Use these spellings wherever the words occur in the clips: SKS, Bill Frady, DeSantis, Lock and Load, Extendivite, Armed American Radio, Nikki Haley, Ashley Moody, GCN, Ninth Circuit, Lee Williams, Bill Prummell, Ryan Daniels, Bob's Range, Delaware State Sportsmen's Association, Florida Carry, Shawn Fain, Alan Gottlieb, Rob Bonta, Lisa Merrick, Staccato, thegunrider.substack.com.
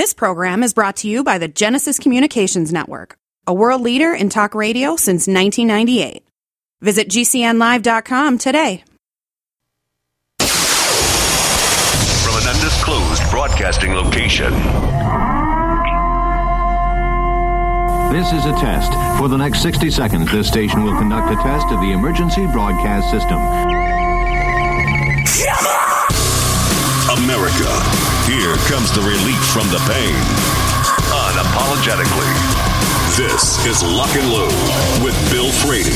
This program is brought to you by the Genesis Communications Network, a world leader in talk radio since 1998. Visit GCNLive.com today. From an undisclosed broadcasting location. This is a test. For the next 60 seconds, this station will conduct a test of the emergency broadcast system. America, here comes the relief from the pain, unapologetically. This is Lock and Load with Bill Frady.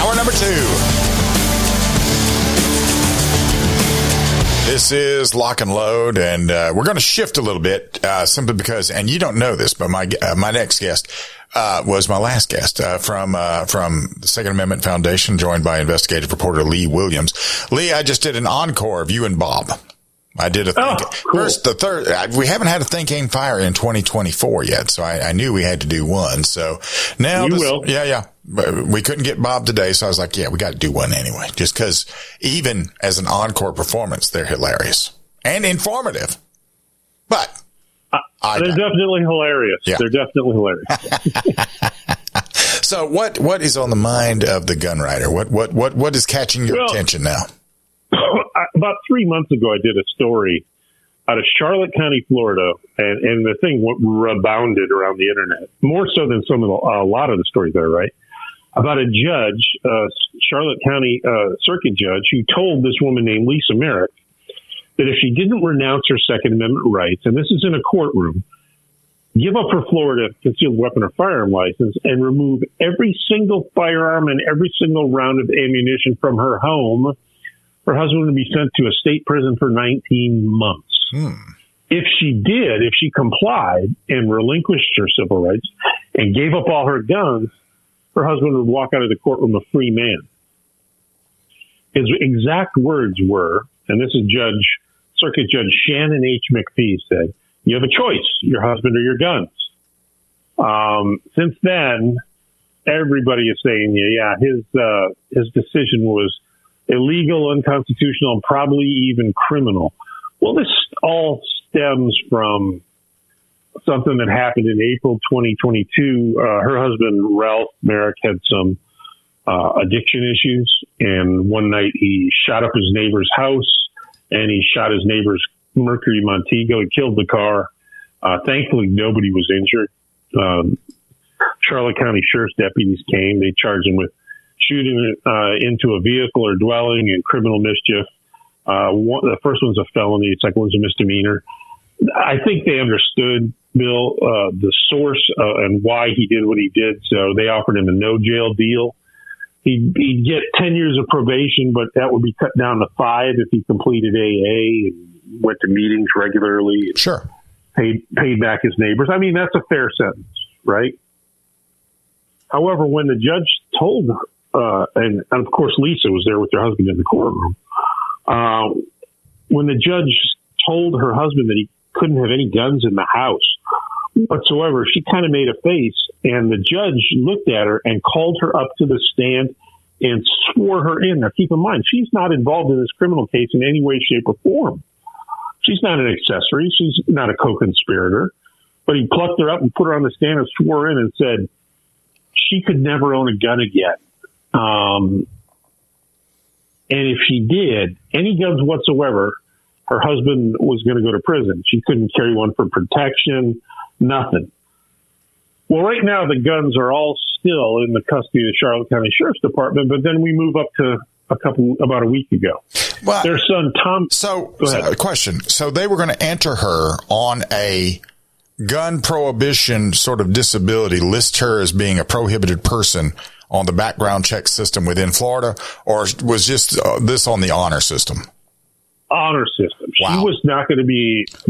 Hour number 2. This is Lock and Load, and we're going to shift a little bit, simply because, and you don't know this, but my next guest was my last guest from the Second Amendment Foundation, joined by investigative reporter Lee Williams. Lee, I just did an encore of you and Bob. I did a cool. First, the third. We haven't had a Think Aim Fire in 2024 yet, so I knew we had to do one. So now will. Yeah. But we couldn't get Bob today, so I was like, yeah, we got to do one anyway, just because even as an encore performance, they're hilarious and informative. But they're definitely hilarious. Yeah. They're definitely hilarious. So what is on the mind of the gun writer? What is catching your attention now? About 3 months ago, I did a story out of Charlotte County, Florida, and the thing rebounded around the internet, more so than a lot of the stories that I write, about a judge, Charlotte County circuit judge, who told this woman named Lisa Merrick that if she didn't renounce her Second Amendment rights, and this is in a courtroom, give up her Florida concealed weapon or firearm license and remove every single firearm and every single round of ammunition from her home, her husband would be sent to a state prison for 19 months. If she did, if she complied and relinquished her civil rights and gave up all her guns, her husband would walk out of the courtroom a free man. His exact words were, and this is Circuit Judge Shannon H. McPhee said, "You have a choice, your husband or your guns." Since then, everybody is saying, his decision was illegal, unconstitutional, and probably even criminal. Well, this all stems from something that happened in April 2022. Her husband, Ralph Merrick, had some addiction issues, and one night he shot up his neighbor's house, and he shot his neighbor's Mercury Montego. He killed the car. Thankfully, nobody was injured. Charlotte County Sheriff's deputies came. They charged him with shooting into a vehicle or dwelling and criminal mischief. The first one's a felony. The second one's a misdemeanor. I think they understood, Bill, the source and why he did what he did. So they offered him a no-jail deal. He'd get 10 years of probation, but that would be cut down to 5 if he completed AA and went to meetings regularly. Sure. Paid back his neighbors. I mean, that's a fair sentence, right? However, when the judge told her, and of course Lisa was there with her husband in the courtroom, when the judge told her husband that he couldn't have any guns in the house whatsoever, she kind of made a face, and the judge looked at her and called her up to the stand and swore her in. Now, keep in mind, she's not involved in this criminal case in any way, shape, or form. She's not an accessory. She's not a co-conspirator. But he plucked her up and put her on the stand and swore in and said she could never own a gun again. And if she did, any guns whatsoever, her husband was going to go to prison. She couldn't carry one for protection. Nothing. Well, right now the guns are all still in the custody of the Charlotte County Sheriff's Department, but then we move up to about a week ago. Well, their son Tom. So question. So they were going to enter her on a gun prohibition sort of disability, list her as being a prohibited person on the background check system within Florida, or was just this on the honor system? Honor system. Wow. She was not going to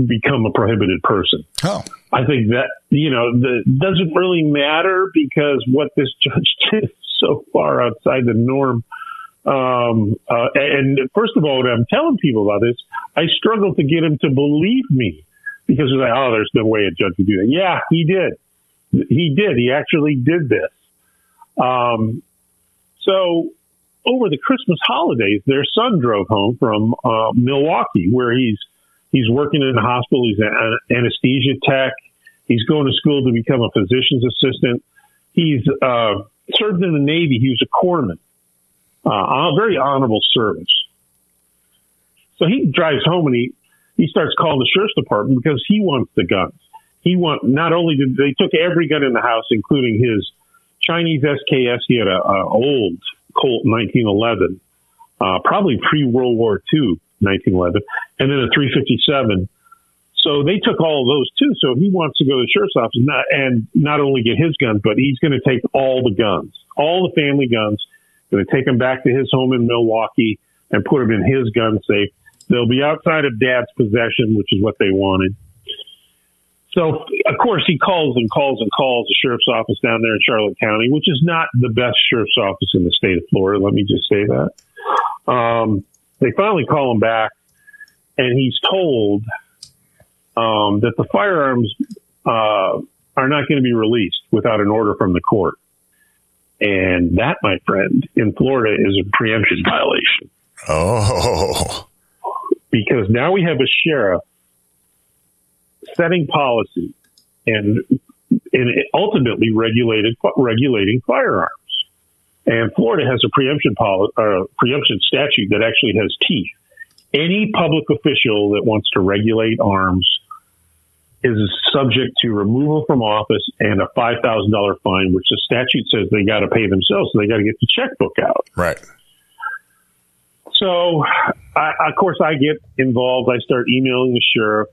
become a prohibited person. Oh. I think that, doesn't really matter, because what this judge did is so far outside the norm. And first of all, when I'm telling people about this, I struggle to get him to believe me, because they're like, there's no way a judge would do that. Yeah, he did. He did. He actually did this. So over the Christmas holidays, their son drove home from Milwaukee, where he's working in a hospital. He's an anesthesia tech. He's going to school to become a physician's assistant. He's served in the Navy. He was a corpsman, a very honorable service. So he drives home and he starts calling the sheriff's department because he wants the guns. Not only did they took every gun in the house, including his Chinese SKS. He had a old Colt 1911, probably pre-World War II 1911, and then a 357. So they took all of those too. So he wants to go to the sheriff's office and not only get his guns, but he's going to take all the guns, all the family guns, going to take them back to his home in Milwaukee and put them in his gun safe. They'll be outside of Dad's possession, which is what they wanted. So, of course, he calls the sheriff's office down there in Charlotte County, which is not the best sheriff's office in the state of Florida. Let me just say that. They finally call him back, and he's told that the firearms are not going to be released without an order from the court. And that, my friend, in Florida is a preemption violation. Oh. Because now we have a sheriff setting policy and ultimately regulating firearms. And Florida has a preemption statute that actually has teeth. Any public official that wants to regulate arms is subject to removal from office and a $5,000 fine, which the statute says they got to pay themselves. So they got to get the checkbook out. Right. So, of course, I get involved. I start emailing the sheriff,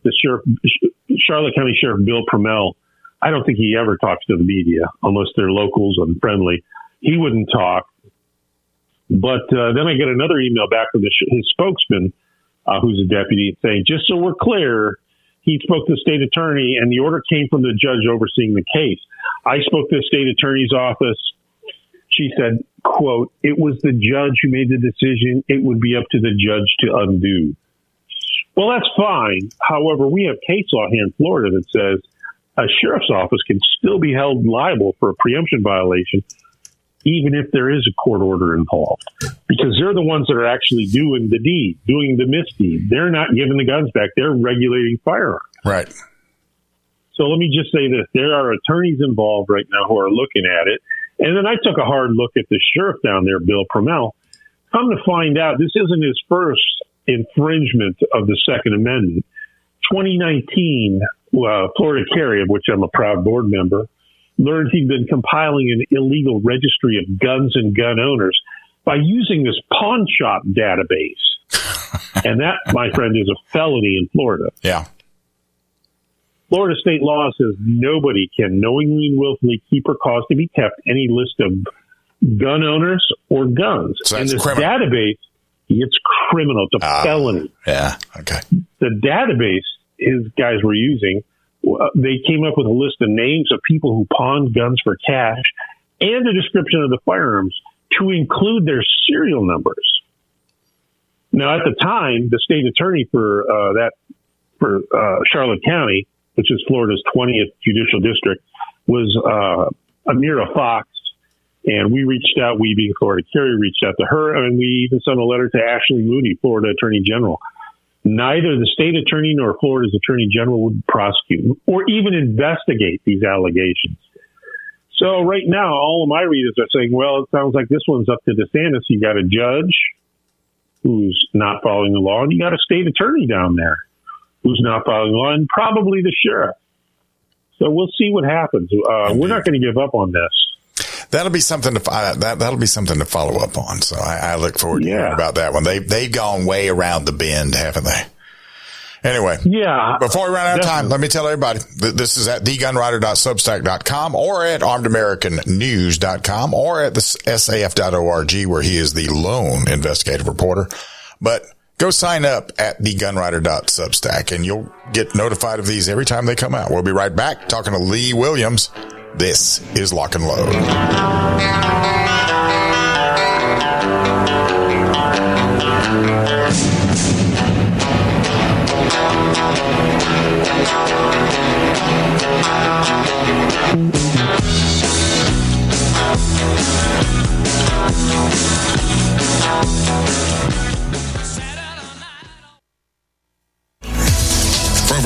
Charlotte County Sheriff Bill Prummell. I don't think he ever talks to the media unless they're locals and friendly. He wouldn't talk. But then I get another email back from his spokesman, who's a deputy, saying, just so we're clear, he spoke to the state attorney, and the order came from the judge overseeing the case. I spoke to the state attorney's office. She said, quote, it was the judge who made the decision. It would be up to the judge to undo. Well, that's fine. However, we have case law here in Florida that says a sheriff's office can still be held liable for a preemption violation, even if there is a court order involved, because they're the ones that are actually doing the deed, doing the misdeed. They're not giving the guns back. They're regulating firearms. Right. So let me just say this. There are attorneys involved right now who are looking at it. And then I took a hard look at the sheriff down there, Bill Prummell. Come to find out, this isn't his first infringement of the Second Amendment. 2019, Florida Carry, of which I'm a proud board member, learned he'd been compiling an illegal registry of guns and gun owners by using this pawn shop database. And that, my friend, is a felony in Florida. Yeah. Florida state law says nobody can knowingly and willfully keep or cause to be kept any list of gun owners or guns. So and this criminal database, it's criminal. It's a felony. Yeah. Okay. The database his guys were using, they came up with a list of names of people who pawned guns for cash and a description of the firearms to include their serial numbers. Now, at the time, the state attorney for Charlotte County, which is Florida's 20th judicial district, was Amira Fox. And we reached out, we being Florida Carry, reached out to her, and we even sent a letter to Ashley Moody, Florida Attorney General. Neither the state attorney nor Florida's Attorney General would prosecute or even investigate these allegations. So right now, all of my readers are saying, well, it sounds like this one's up to DeSantis. You got a judge who's not following the law, and you got a state attorney down there who's not following the law, and probably the sheriff. So we'll see what happens. We're not going to give up on this. That'll be something to that'll be something to follow up on. So I look forward to hearing about that one. They've gone way around the bend, haven't they? Anyway, before we run out of time, let me tell everybody that this is at thegunrider.substack.com or at armedamericannews.com or at the saf.org, where he is the lone investigative reporter. But go sign up at thegunrider.substack, and you'll get notified of these every time they come out. We'll be right back talking to Lee Williams. This is Lock and Load. For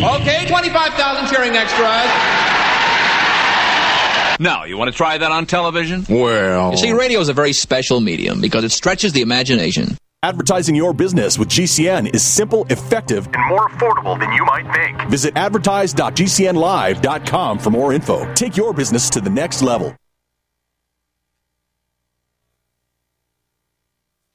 Okay, 25,000 cheering extras. Now, you want to try that on television? Well... You see, radio is a very special medium because it stretches the imagination. Advertising your business with GCN is simple, effective, and more affordable than you might think. Visit advertise.gcnlive.com for more info. Take your business to the next level.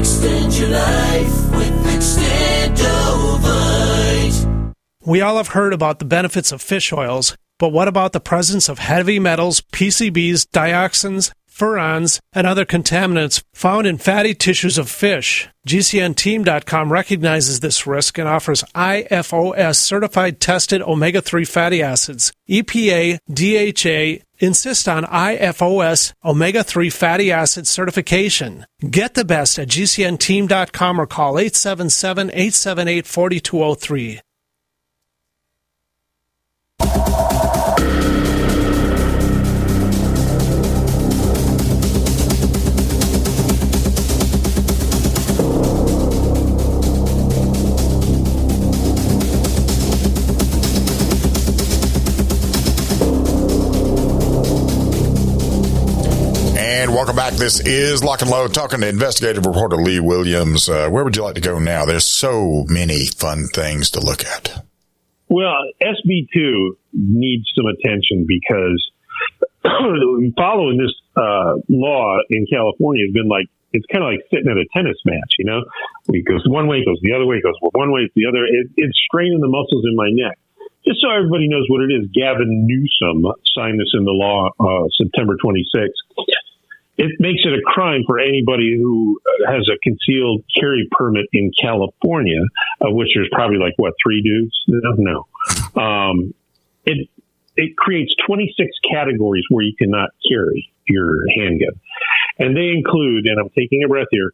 Extend your life with Extendovite. We all have heard about the benefits of fish oils, but what about the presence of heavy metals, PCBs, dioxins, furans, and other contaminants found in fatty tissues of fish? GCNteam.com recognizes this risk and offers IFOS-certified tested omega-3 fatty acids. EPA, DHA, insist on IFOS omega-3 fatty acid certification. Get the best at GCNteam.com or call 877-878-4203. And welcome back. This is Lock and Load, talking to investigative reporter Lee Williams. Where would you like to go now? There's so many fun things to look at. Well, SB2 needs some attention because following this law in California has been like, it's kind of like sitting at a tennis match, you know? It goes one way, it goes the other way, it goes one way, the other. It's straining the muscles in my neck. Just so everybody knows what it is, Gavin Newsom signed this into law September 26th. It makes it a crime for anybody who has a concealed carry permit in California, of which there's probably like, what, 3 dudes? No. It creates 26 categories where you cannot carry your handgun. And they include, and I'm taking a breath here,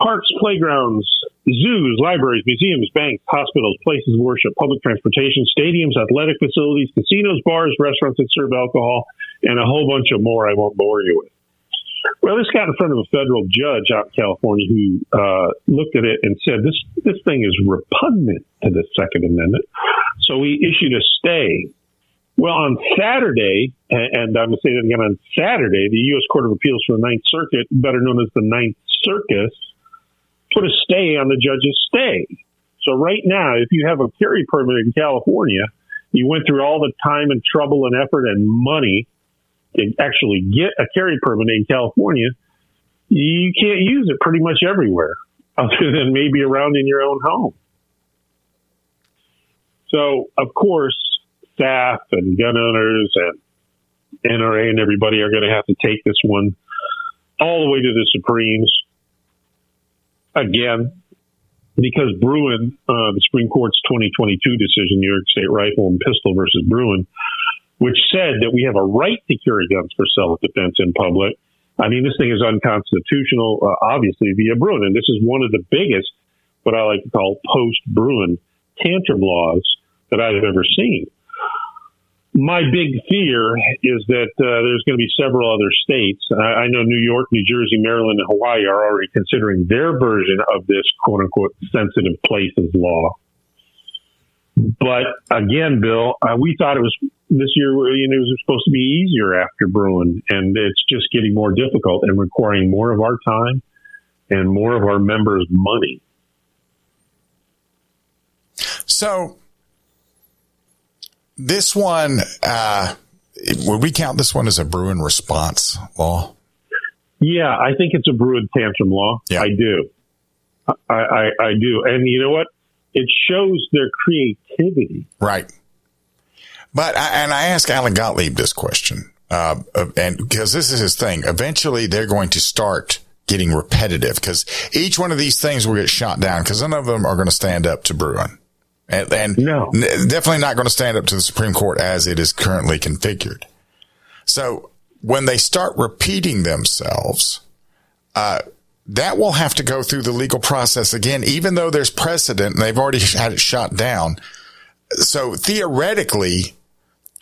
parks, playgrounds, zoos, libraries, museums, banks, hospitals, places of worship, public transportation, stadiums, athletic facilities, casinos, bars, restaurants that serve alcohol, and a whole bunch of more I won't bore you with. Well, this got in front of a federal judge out in California who looked at it and said, this thing is repugnant to the Second Amendment. So we issued a stay. Well, on Saturday, and I'm going to say that again, on Saturday, the U.S. Court of Appeals for the Ninth Circuit, better known as the Ninth Circuit, put a stay on the judge's stay. So right now, if you have a carry permit in California, you went through all the time and trouble and effort and money to actually get a carry permit in California, you can't use it pretty much everywhere other than maybe around in your own home. So, of course, staff and gun owners and NRA and everybody are going to have to take this one all the way to the Supremes again, because Bruen, the Supreme Court's 2022 decision, New York State Rifle and Pistol versus Bruen, which said that we have a right to carry guns for self-defense in public. I mean, this thing is unconstitutional, obviously, via Bruen. And this is one of the biggest, what I like to call post-Bruen tantrum laws that I've ever seen. My big fear is that there's going to be several other states. I know New York, New Jersey, Maryland, and Hawaii are already considering their version of this, quote-unquote, sensitive places law. But again, Bill, we thought it was this year, you know, it was supposed to be easier after Bruen, and it's just getting more difficult and requiring more of our time and more of our members' money. So this one, would we count this one as a Bruen response law? Yeah, I think it's a Bruen tantrum law. Yeah. I do. I do. And you know what? It shows their creativity. Right. But, I ask Alan Gottlieb this question, and because this is his thing. Eventually, they're going to start getting repetitive because each one of these things will get shot down because none of them are going to stand up to Bruen. And no. Definitely not going to stand up to the Supreme Court as it is currently configured. So when they start repeating themselves, that will have to go through the legal process again, even though there's precedent and they've already had it shot down. So theoretically,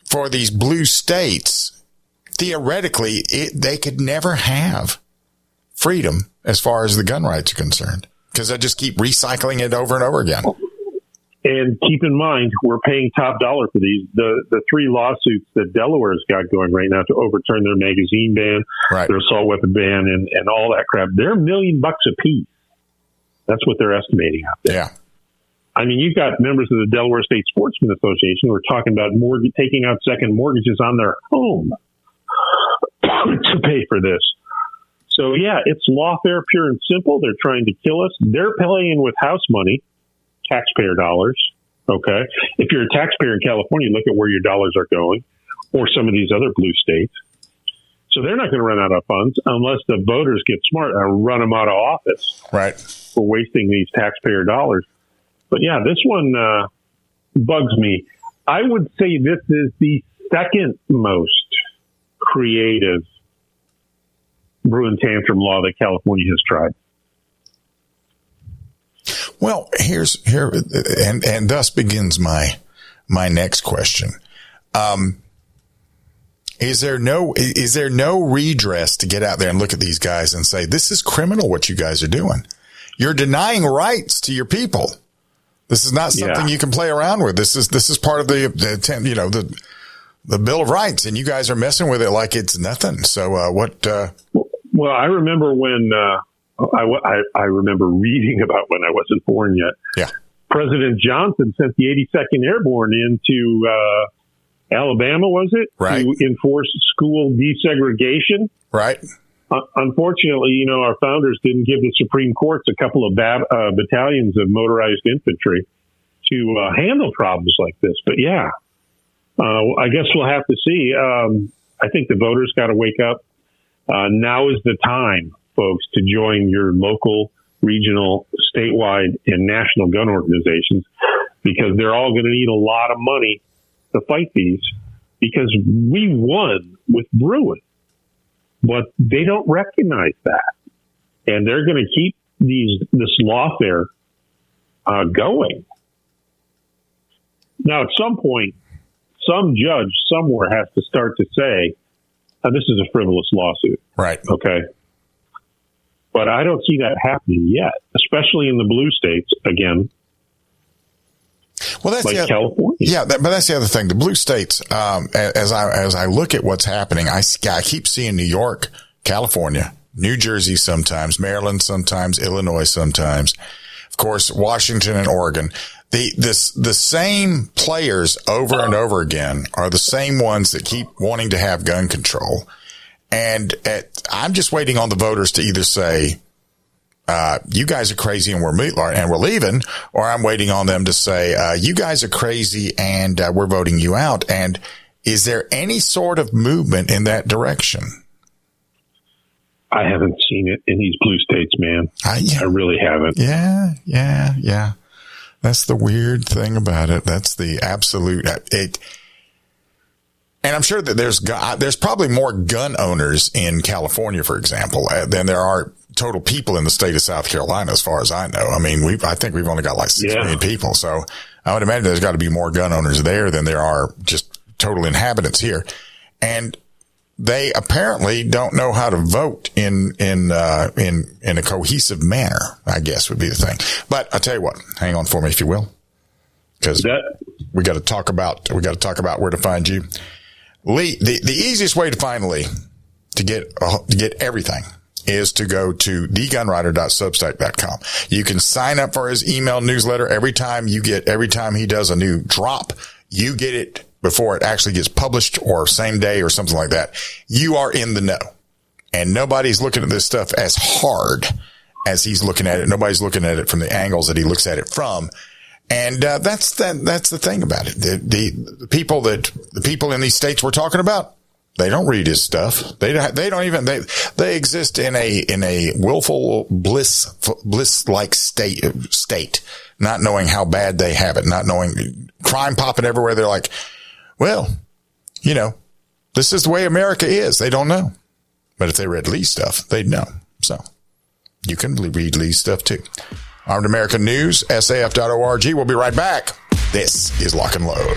for these blue states, theoretically, they could never have freedom as far as the gun rights are concerned because they just keep recycling it over and over again. And keep in mind, we're paying top dollar for these. The 3 lawsuits that Delaware's got going right now to overturn their magazine ban, right, their assault weapon ban, and all that crap, they're $1 million a piece. That's what they're estimating out there. Yeah. I mean, you've got members of the Delaware State Sportsmen's Association who are talking about taking out second mortgages on their home to pay for this. So, yeah, it's lawfare pure and simple. They're trying to kill us. They're playing with house money. Taxpayer dollars, okay? If you're a taxpayer in California, look at where your dollars are going or some of these other blue states. So they're not going to run out of funds unless the voters get smart and run them out of office, right, for wasting these taxpayer dollars. But, yeah, this one bugs me. I would say this is the second most creative Bruen tantrum law that California has tried. Well, here, and thus begins my next question. Is there no redress to get out there and look at these guys and say, this is criminal what you guys are doing? You're denying rights to your people. This is not something you can play around with. This is part of the Bill of Rights, and you guys are messing with it like it's nothing. So Well, I remember when. I remember reading about when I wasn't born yet. Yeah. President Johnson sent the 82nd Airborne into Alabama, was it? Right. To enforce school desegregation. Right. Unfortunately, you know, our founders didn't give the Supreme Courts a couple of battalions of motorized infantry to handle problems like this. But, yeah, I guess we'll have to see. I think the voters got to wake up. Now is the time, folks, to join your local, regional, statewide, and national gun organizations, because they're all going to need a lot of money to fight these, because we won with Bruen, but they don't recognize that. And they're going to keep this lawfare going. Now, at some point, some judge somewhere has to start to say, this is a frivolous lawsuit. Right. Okay. But I don't see that happening yet, especially in the blue states again. Well, that's like California. Yeah, but that's the other thing. The blue states, as I look at what's happening, I keep seeing New York, California, New Jersey sometimes, Maryland sometimes, Illinois sometimes, of course, Washington and Oregon. The same players over and over again are the same ones that keep wanting to have gun control. And I'm just waiting on the voters to either say, you guys are crazy and we're leaving, or I'm waiting on them to say, you guys are crazy and we're voting you out. And is there any sort of movement in that direction? I haven't seen it in these blue states, man. I really haven't. Yeah. That's the weird thing about it. That's the absolute it. And I'm sure that there's probably more gun owners in California, for example, than there are total people in the state of South Carolina, as far as I know. I mean, I think we've only got like 6 million people. So I would imagine there's got to be more gun owners there than there are just total inhabitants here. And they apparently don't know how to vote in a cohesive manner, I guess would be the thing. But I'll tell you what, hang on for me if you will, because we got to talk about where to find you. Lee, the easiest way to find Lee to get everything is to go to thegunrider.substack.com. You can sign up for his email newsletter. Every time he does a new drop, you get it before it actually gets published or same day or something like that. You are in the know, and nobody's looking at this stuff as hard as he's looking at it. Nobody's looking at it from the angles that he looks at it from. And that's the thing about it. The people in these states we're talking about, they don't read his stuff. They exist in a willful bliss-like state, not knowing how bad they have it, not knowing crime popping everywhere. They're like, well, you know, this is the way America is. They don't know. But if they read Lee's stuff, they'd know. So you can read Lee's stuff, too. Armed American News, saf.org. We'll be right back. This is Lock and Load.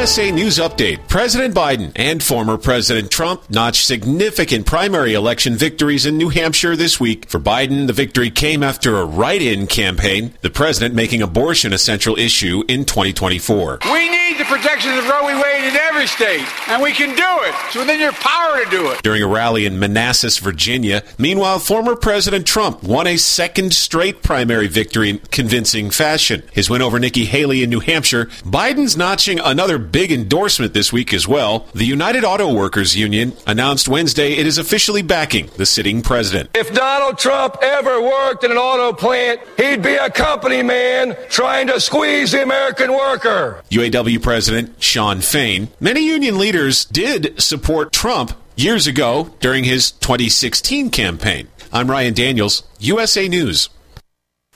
USA News Update. President Biden and former President Trump notched significant primary election victories in New Hampshire this week. For Biden, the victory came after a write-in campaign, the president making abortion a central issue in 2024. We need the protections of Roe v. Wade in every state, and we can do it. It's within your power to do it. During a rally in Manassas, Virginia, meanwhile, former President Trump won a second straight primary victory in convincing fashion. His win over Nikki Haley in New Hampshire, Biden's notching another big endorsement this week as well. The United Auto Workers Union announced Wednesday it is officially backing the sitting president. If Donald Trump ever worked in an auto plant, he'd be a company man trying to squeeze the American worker. UAW President Shawn Fain. Many union leaders did support Trump years ago during his 2016 campaign. I'm Ryan Daniels, USA News.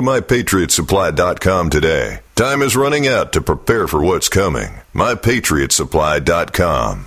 MyPatriotSupply.com today. Time is running out to prepare for what's coming. MyPatriotSupply.com.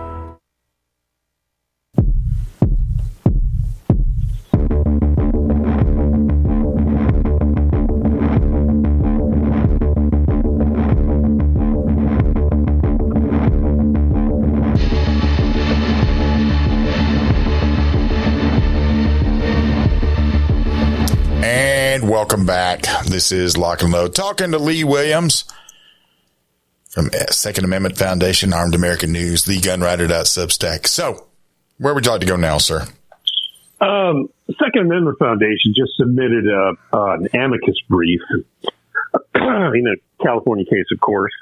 Welcome back. This is Lock and Load. Talking to Lee Williams from Second Amendment Foundation, Armed American News, thegunrider.substack. So, where would you like to go now, sir? Second Amendment Foundation just submitted an amicus brief in a California case, of course,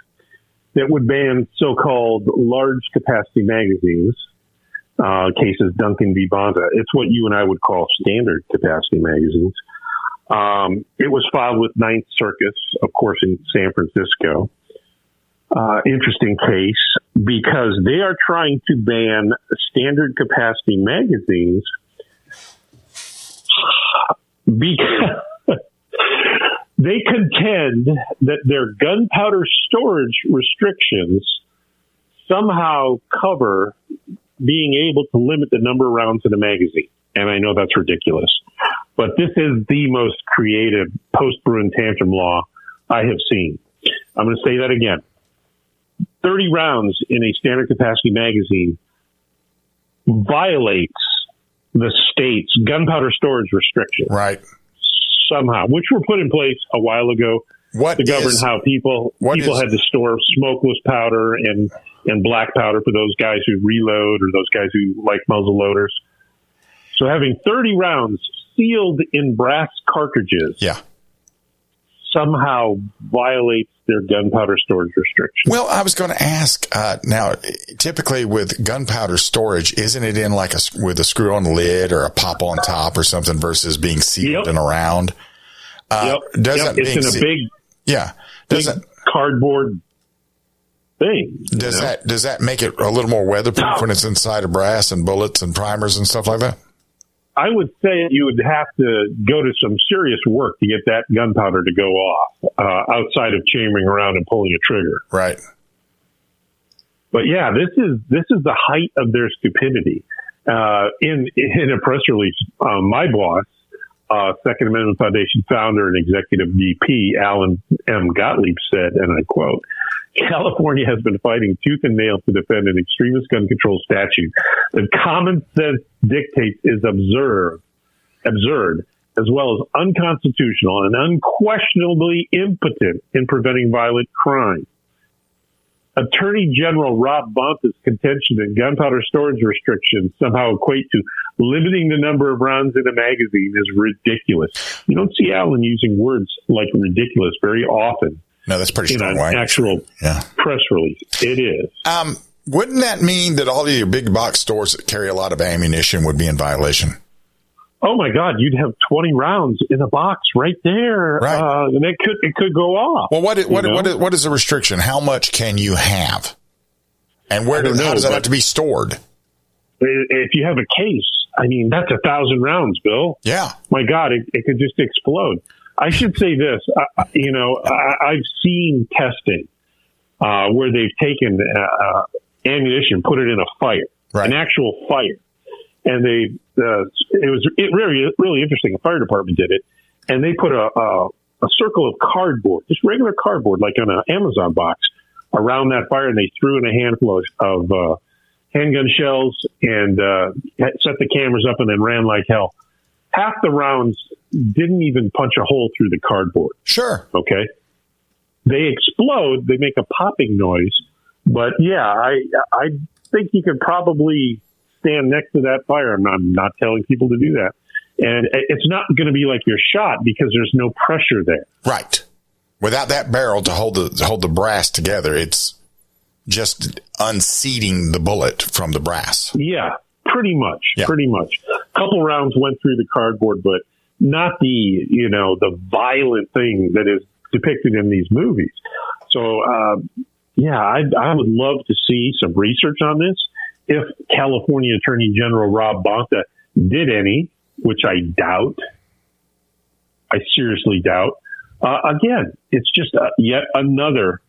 that would ban so-called large-capacity magazines, cases Duncan v. Bonta. It's what you and I would call standard-capacity magazines. It was filed with Ninth Circuit, of course, in San Francisco. Interesting case because they are trying to ban standard capacity magazines because they contend that their gunpowder storage restrictions somehow cover being able to limit the number of rounds in a magazine. And I know that's ridiculous. But this is the most creative post-Bruen tantrum law I have seen. I'm going to say that again. 30 rounds in a standard capacity magazine violates the state's gunpowder storage restrictions. Right. Somehow, which were put in place a while ago to govern how people had to store smokeless powder and black powder for those guys who reload or those guys who like muzzle loaders. So having 30 rounds sealed in brass cartridges somehow violates their gunpowder storage restrictions. Well, I was going to ask, now, typically with gunpowder storage, isn't it in like with a screw-on lid or a pop on top or something versus being sealed in a round? Doesn't it's in a big, big cardboard thing. Does that make it a little more weatherproof when it's inside of brass and bullets and primers and stuff like that? I would say you would have to go to some serious work to get that gunpowder to go off outside of chambering around and pulling a trigger. Right. But yeah, this is the height of their stupidity. In a press release, my boss Second Amendment Foundation founder and executive VP Alan M. Gottlieb said, and I quote, "California has been fighting tooth and nail to defend an extremist gun control statute that common sense dictates is absurd, as well as unconstitutional and unquestionably impotent in preventing violent crime. Attorney General Rob Bonta's contention that gunpowder storage restrictions somehow equate to limiting the number of rounds in a magazine is ridiculous." You don't see Alan using words like ridiculous very often. No, that's pretty strong language. In an actual press release. It is. Wouldn't that mean that all of your big box stores that carry a lot of ammunition would be in violation? Oh, my God, you'd have 20 rounds in a box right there. Right. And it could go off. Well, what is the restriction? How much can you have? And how does that have to be stored? If you have a case, I mean, that's 1,000 rounds, Bill. Yeah. My God, it could just explode. I should say this. I've seen testing where they've taken ammunition, put it in a fire, an actual fire. And it was really interesting. The fire department did it, and they put a circle of cardboard, just regular cardboard, like on an Amazon box, around that fire, and they threw in a handful of handgun shells and set the cameras up, and then ran like hell. Half the rounds didn't even punch a hole through the cardboard. Sure. Okay. They explode. They make a popping noise. But yeah, I think you could probably stand next to that fire. I'm not telling people to do that. And it's not going to be like your shot because there's no pressure there. Right. Without that barrel to hold the brass together, it's just unseating the bullet from the brass. Yeah, pretty much. Yeah. Pretty much. A couple rounds went through the cardboard, but not the, the violent thing that is depicted in these movies. So, I would love to see some research on this. If California Attorney General Rob Bonta did any, which I doubt, I seriously doubt. Again, it's just yet another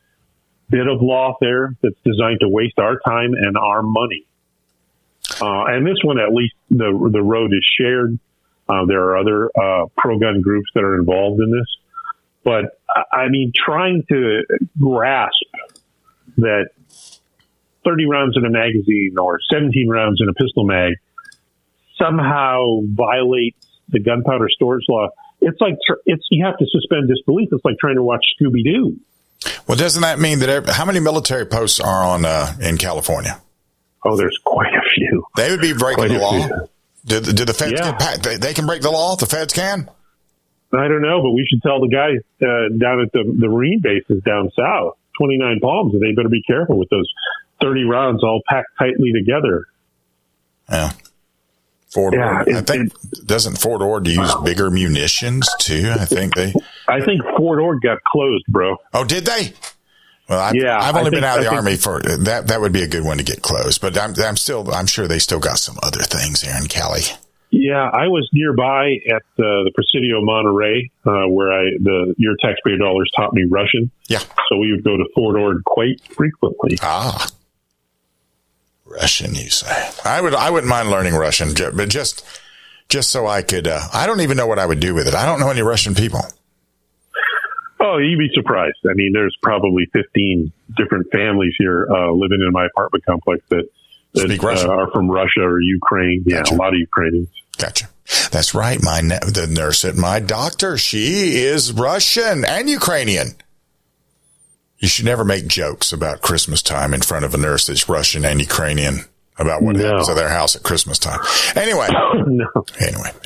bit of law there that's designed to waste our time and our money. And this one, at least the road is shared. There are other pro-gun groups that are involved in this. But, I mean, trying to grasp that 30 rounds in a magazine or 17 rounds in a pistol mag somehow violates the gunpowder storage law. It's like you have to suspend disbelief. It's like trying to watch Scooby-Doo. Well, doesn't that mean that how many military posts are on in California? Oh, there's quite a few. They would be breaking the law. Do the feds get packed? They can break the law? The feds can? I don't know, but we should tell the guys down at the Marine bases down south, 29 Palms, that they better be careful with those 30 rounds all packed tightly together. Yeah. Fort Ord. I think, doesn't Fort Ord use bigger munitions too? I think Fort Ord got closed, bro. Oh, did they? Well, I've only been out of the Army for that. That would be a good one to get closed, but I'm sure they still got some other things there in Cali. Yeah. I was nearby at the Presidio Monterey, where your taxpayer dollars taught me Russian. Yeah. So we would go to Fort Ord quite frequently. Ah. Russian, you say? I wouldn't mind learning Russian, but just so I could. I don't even know what I would do with it. I don't know any Russian people. Oh, you'd be surprised. I mean, there's probably 15 different families here living in my apartment complex that speak Russian. Are from Russia or Ukraine. Yeah, gotcha. A lot of Ukrainians. Gotcha. That's right. The nurse at my doctor, she is Russian and Ukrainian. You should never make jokes about Christmas time in front of a nurse that's Russian and Ukrainian about what happens at their house at Christmas time. Anyway,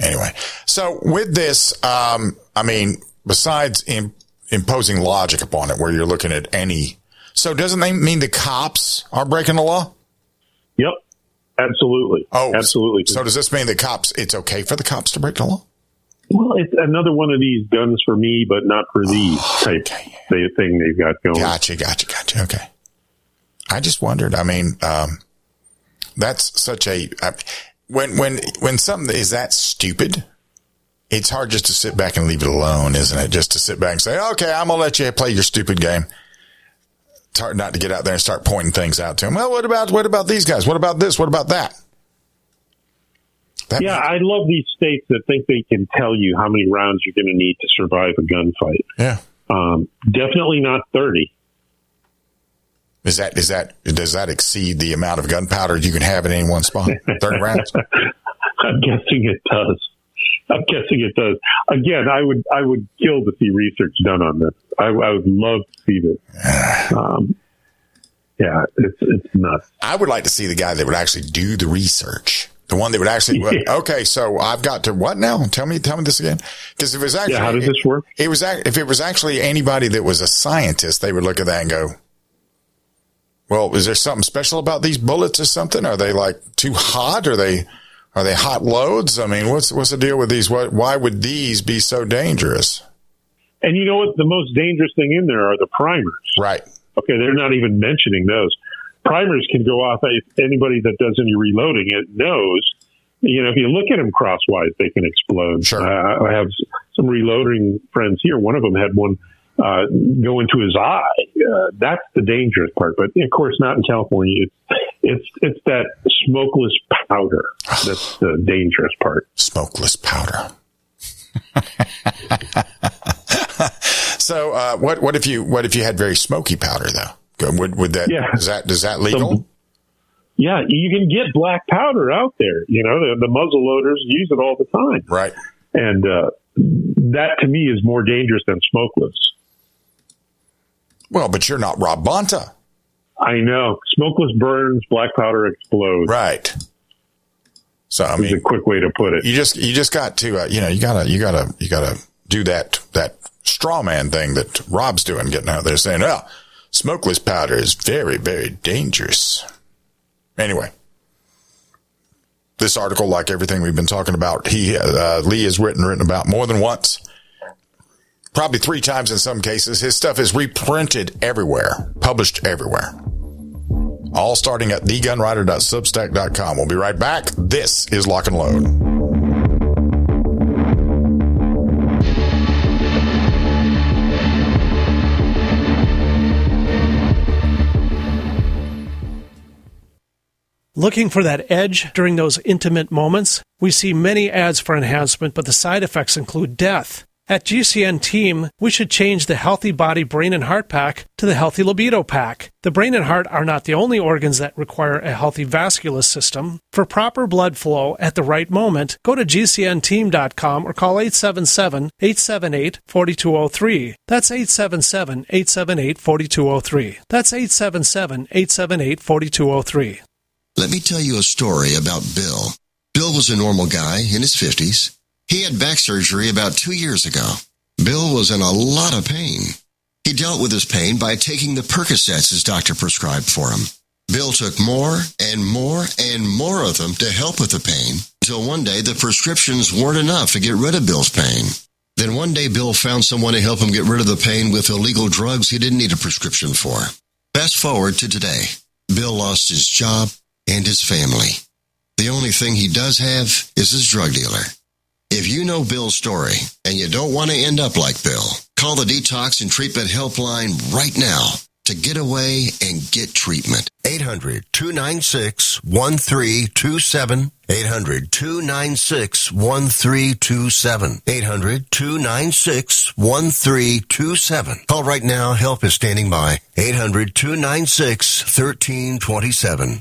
Anyway. So with this, I mean, besides imposing logic upon it, where you're looking at any, so doesn't that mean the cops are breaking the law? Yep, absolutely. Oh, absolutely. So does this mean the cops? It's okay for the cops to break the law? Well, it's another one of these guns for me, but not for these type thing they've got going. Gotcha. Okay. I just wondered. I mean, that's such a when something is that stupid, it's hard just to sit back and leave it alone, isn't it? Just to sit back and say, okay, I'm gonna let you play your stupid game. It's hard not to get out there and start pointing things out to them. Well, what about these guys? What about this? What about that? Yeah, I love these states that think they can tell you how many rounds you're going to need to survive a gunfight. Yeah. Definitely not 30. Does that exceed the amount of gunpowder you can have in any one spot? 30 rounds? I'm guessing it does. Again, I would kill to see research done on this. I would love to see this. Yeah, it's nuts. I would like to see the guy that would actually do the research. The one that would actually, okay, so I've got to what now? Tell me this again. Because if it was actually, how does this work? If it was actually anybody that was a scientist, they would look at that and go, well, is there something special about these bullets or something? Are they like too hot? Are they hot loads? I mean, what's the deal with these? Why would these be so dangerous? And you know what? The most dangerous thing in there are the primers. Right. Okay, they're not even mentioning those. Primers can go off. Anybody that does any reloading, it knows. You know, if you look at them crosswise, they can explode. Sure. I have some reloading friends here. One of them had one go into his eye. That's the dangerous part. But of course, not in California. It's that smokeless powder that's the dangerous part. Smokeless powder. So what if you had very smoky powder though? Would that is that legal? Yeah, you can get black powder out there. You know, the muzzle loaders use it all the time. Right. And that to me is more dangerous than smokeless. Well, but you're not Rob Bonta. I know. Smokeless burns, black powder explodes. Right. So I mean, it's a quick way to put it. You just got to you gotta do that straw man thing that Rob's doing, getting out there saying, "Oh, smokeless powder is very, very dangerous." Anyway, this article, like everything we've been talking about, Lee has written about more than once. Probably 3 times in some cases. His stuff is reprinted everywhere, published everywhere. All starting at thegunrider.substack.com. We'll be right back. This is Lock and Load. Looking for that edge during those intimate moments? We see many ads for enhancement, but the side effects include death. At GCN Team, we should change the Healthy Body, Brain, and Heart Pack to the Healthy Libido Pack. The brain and heart are not the only organs that require a healthy vascular system. For proper blood flow at the right moment, go to gcnteam.com or call 877-878-4203. That's 877-878-4203. That's 877-878-4203. Let me tell you a story about Bill. Bill was a normal guy in his 50s. He had back surgery about 2 years ago. Bill was in a lot of pain. He dealt with his pain by taking the Percocets his doctor prescribed for him. Bill took more and more and more of them to help with the pain, until one day the prescriptions weren't enough to get rid of Bill's pain. Then one day Bill found someone to help him get rid of the pain with illegal drugs he didn't need a prescription for. Fast forward to today. Bill lost his job and his family. The only thing he does have is his drug dealer. If you know Bill's story and you don't want to end up like Bill, call the Detox and Treatment Helpline right now to get away and get treatment. 800-296-1327. 800-296-1327. 800-296-1327. Call right now. Help is standing by. 800-296-1327.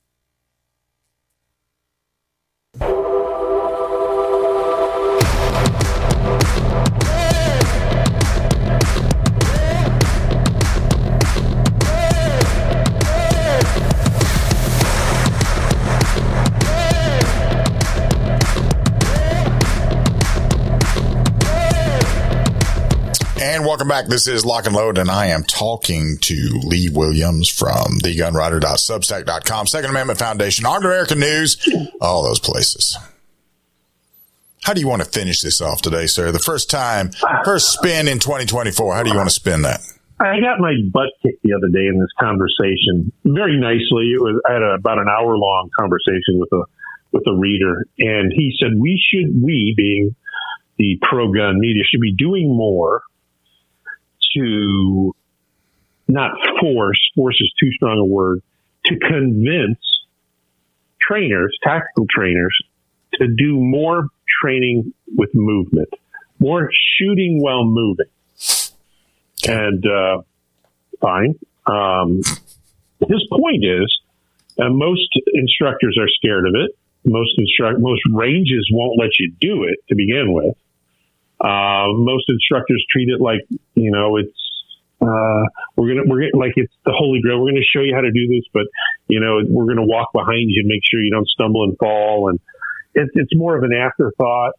And welcome back. This is Lock and Load, and I am talking to Lee Williams from thegunrider.substack.com, Second Amendment Foundation, Armed American News, all those places. How do you want to finish this off today, sir? The first spin in 2024. How do you want to spin that? I got my butt kicked the other day in this conversation very nicely. I had about an hour-long conversation with a reader, and he said we, being the pro-gun media, should be doing more to not force is too strong a word, to convince trainers, tactical trainers, to do more training with movement, more shooting while moving. And fine. His point is most instructors are scared of it. Most ranges won't let you do it to begin with. Most instructors treat it like, we're gonna like it's the Holy Grail. We're gonna show you how to do this, but we're gonna walk behind you and make sure you don't stumble and fall. And it's more of an afterthought.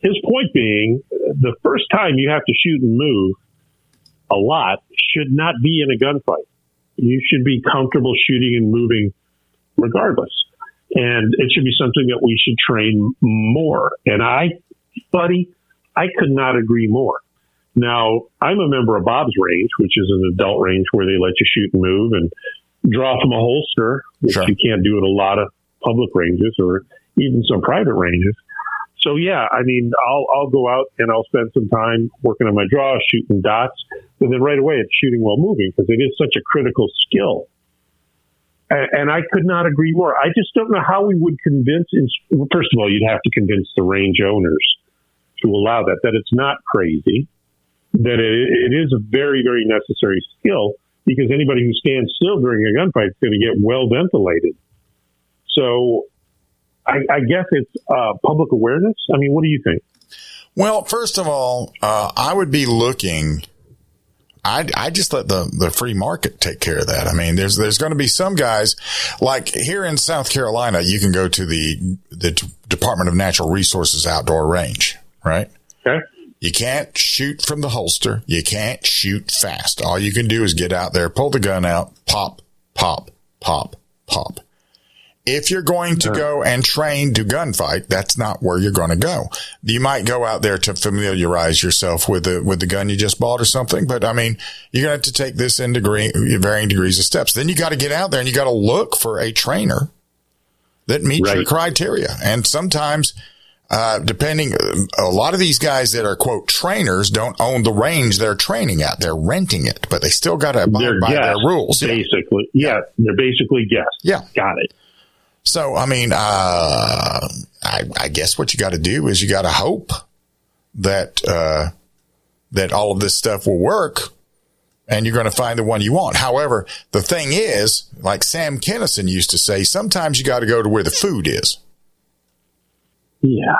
His point being, the first time you have to shoot and move a lot should not be in a gunfight. You should be comfortable shooting and moving regardless, and it should be something that we should train more. And I could not agree more. Now, I'm a member of Bob's Range, which is an adult range where they let you shoot and move and draw from a holster, which sure. You can't do at a lot of public ranges or even some private ranges. So, yeah, I mean, I'll go out and I'll spend some time working on my draw, shooting dots, and then right away it's shooting while moving because it is such a critical skill. And I could not agree more. I just don't know how we would convince. First of all, you'd have to convince the range owners to allow that it's not crazy, that it is a very, very necessary skill because anybody who stands still during a gunfight is going to get well ventilated. So I guess it's public awareness. I mean, what do you think? Well, first of all, I would be looking. I just let the free market take care of that. I mean, there's going to be some guys like here in South Carolina, you can go to the Department of Natural Resources outdoor range, right? Okay. You can't shoot from the holster. You can't shoot fast. All you can do is get out there, pull the gun out, pop, pop, pop, pop. If you're going to go and train to gunfight, that's not where you're going to go. You might go out there to familiarize yourself with the gun you just bought or something, but I mean, you're going to have to take this in varying degrees of steps. Then you got to get out there and you got to look for a trainer that meets your criteria. And sometimes, depending, a lot of these guys that are quote trainers don't own the range they're training at. They're renting it, but they still got to abide by their rules. Basically, yeah, they're basically guests. Yeah, got it. So, I mean, I guess what you got to do is you got to hope that that all of this stuff will work and you're going to find the one you want. However, the thing is, like Sam Kinison used to say, sometimes you got to go to where the food is. Yeah.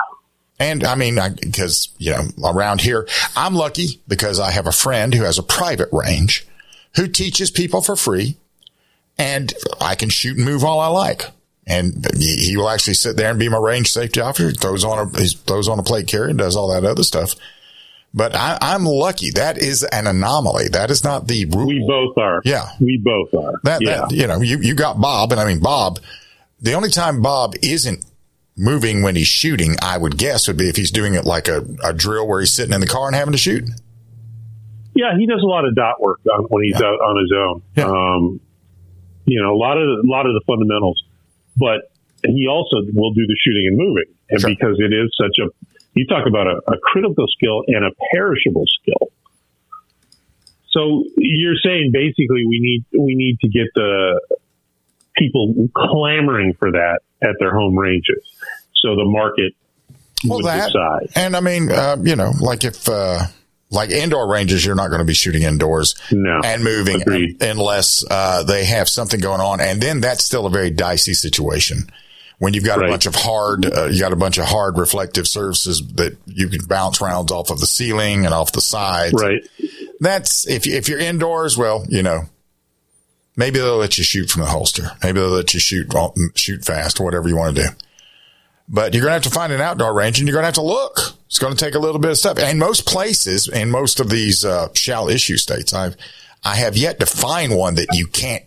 And I mean, because, you know, around here, I'm lucky because I have a friend who has a private range who teaches people for free, and I can shoot and move all I like. And he will actually sit there and be my range safety officer, throws on a plate carry and does all that other stuff. But I'm lucky. That is an anomaly. That is not the rule. We both are. Yeah. We both are. That, you know, you got Bob. And I mean, Bob, the only time Bob isn't moving when he's shooting, I would guess, would be if he's doing it like a drill where he's sitting in the car and having to shoot. Yeah. He does a lot of dot work when he's out on his own. Yeah. You know, a lot of the fundamentals. But he also will do the shooting and moving. And sure. Because it is such a, you talk about a critical skill and a perishable skill. So you're saying basically we need to get the people clamoring for that at their home ranges. So the market would decide. And I mean, you know, like if, like indoor ranges, you're not going to be shooting indoors and moving unless they have something going on. And then that's still a very dicey situation when you've got a bunch of hard reflective surfaces that you can bounce rounds off of the ceiling and off the sides. Right. That's if you're indoors, well, you know, maybe they'll let you shoot from the holster. Maybe they'll let you shoot fast or whatever you want to do. But you're going to have to find an outdoor range and you're going to have to look. It's going to take a little bit of stuff. And most places, in most of these shall issue states, I have yet to find one that you can't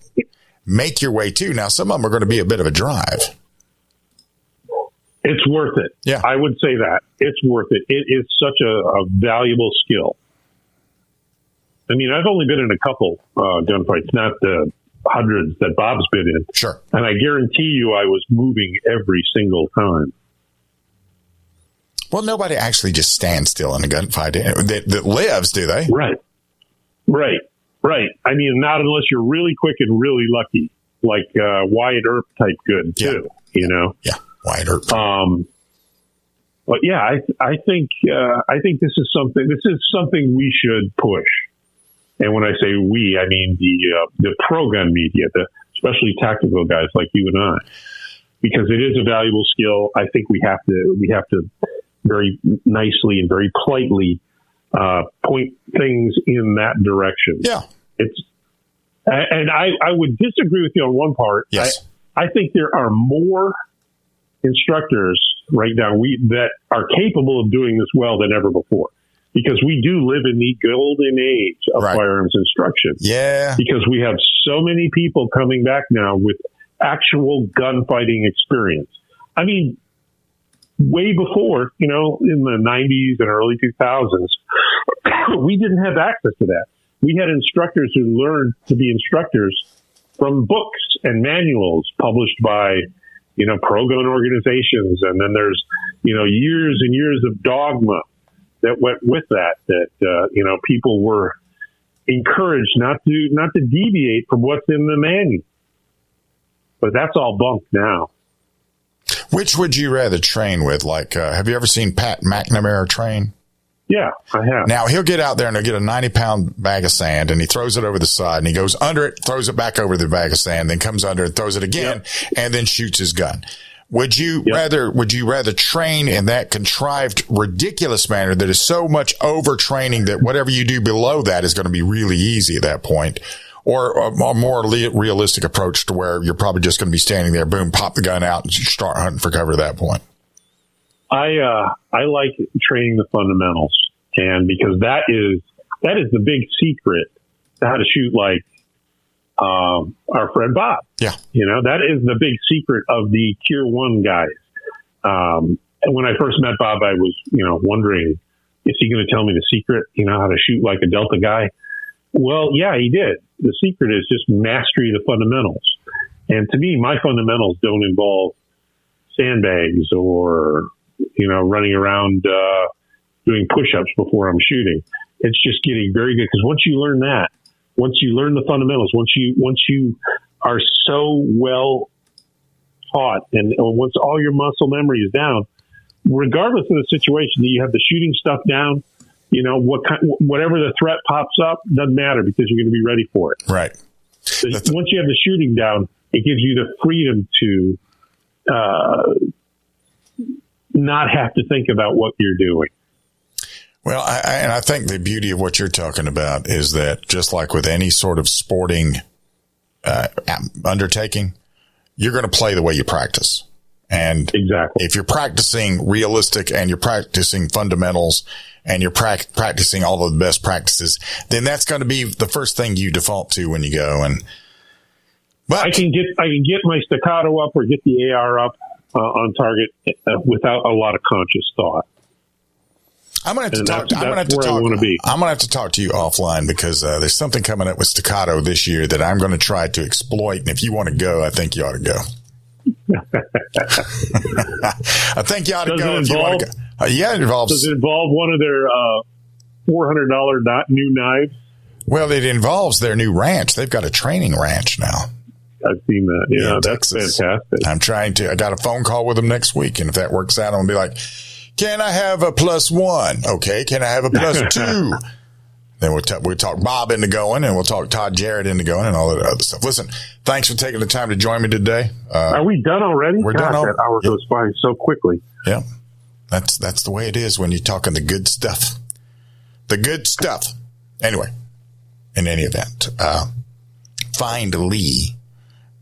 make your way to. Now, some of them are going to be a bit of a drive. It's worth it. Yeah. I would say that. It's worth it. It is such a valuable skill. I mean, I've only been in a couple gunfights, not the hundreds that Bob's been in. Sure. And I guarantee you I was moving every single time. Well, nobody actually just stands still in a gunfight that lives, do they? Right. I mean, not unless you're really quick and really lucky, like Wyatt Earp type good, too, you know? Yeah, Wyatt Earp. But, yeah, I think this is something we should push. And when I say we, I mean the pro-gun media, especially tactical guys like you and I, because it is a valuable skill. I think we have to very nicely and very politely point things in that direction. Yeah, I would disagree with you on one part. Yes, I think there are more instructors right now that are capable of doing this well than ever before. Because we do live in the golden age of firearms instruction. Yeah. Because we have so many people coming back now with actual gunfighting experience. I mean, way before, you know, in the 90s and early 2000s, we didn't have access to that. We had instructors who learned to be instructors from books and manuals published by, you know, pro-gun organizations. And then there's, you know, years and years of dogma that went with that, you know, people were encouraged not to deviate from what's in the manual. But that's all bunk now. Which would you rather train with? Like, have you ever seen Pat McNamara train? Yeah, I have. Now, he'll get out there and he'll get a 90-pound bag of sand, and he throws it over the side, and he goes under it, throws it back over the bag of sand, then comes under it, throws it again, and then shoots his gun. Would you rather train in that contrived, ridiculous manner that is so much overtraining that whatever you do below that is going to be really easy at that point, or a more realistic approach to where you're probably just going to be standing there, boom, pop the gun out, and start hunting for cover at that point? I like training the fundamentals, and because that is the big secret to how to shoot like our friend Bob. Yeah. You know, that is the big secret of the tier one guys. And when I first met Bob, I was, you know, wondering, is he going to tell me the secret, you know, how to shoot like a Delta guy? Well, yeah, he did. The secret is just mastery of the fundamentals. And to me, my fundamentals don't involve sandbags or, you know, running around, doing push-ups before I'm shooting. It's just getting very good. 'Cause once you learn the fundamentals, once you are so well taught, and once all your muscle memory is down, regardless of the situation, that you have the shooting stuff down, you know, whatever the threat pops up, doesn't matter, because you're going to be ready for it. Right. So once you have the shooting down, it gives you the freedom to not have to think about what you're doing. Well, I think the beauty of what you're talking about is that just like with any sort of sporting undertaking, you're going to play the way you practice. And exactly. If you're practicing realistic and you're practicing fundamentals and you're practicing all of the best practices, then that's going to be the first thing you default to when you go. And but I can get my Staccato up or get the AR up on target without a lot of conscious thought. I'm going to have to talk to you offline, because there's something coming up with Staccato this year that I'm going to try to exploit. And if you want to go, I think you ought to go. I think you ought to go if you want to go. Yeah, it involves. Does it involve one of their $400 new knives? Well, it involves their new ranch. They've got a training ranch now. I've seen that. Yeah, that's Texas. Fantastic. I got a phone call with them next week, and if that works out, I'm going to be like, can I have a plus one? Okay. Can I have a plus two? Then we'll talk Bob into going, and we'll talk Todd Jarrett into going, and all that other stuff. Listen, thanks for taking the time to join me today. Are we done already? We're done. That hour goes by so quickly. Yeah. That's the way it is when you're talking the good stuff. The good stuff. Anyway, in any event, find Lee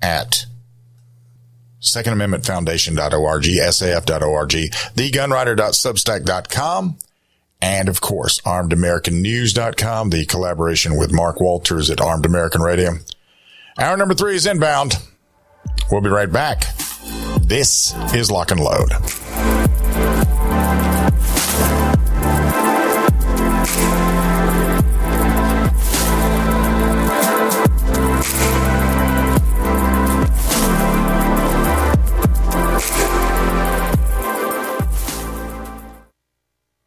at secondamendmentfoundation.org, saf.org, thegunrider.substack.com, and, of course, armedamericannews.com, the collaboration with Mark Walters at Armed American Radio. Hour number 3 is inbound. We'll be right back. This is Lock and Load.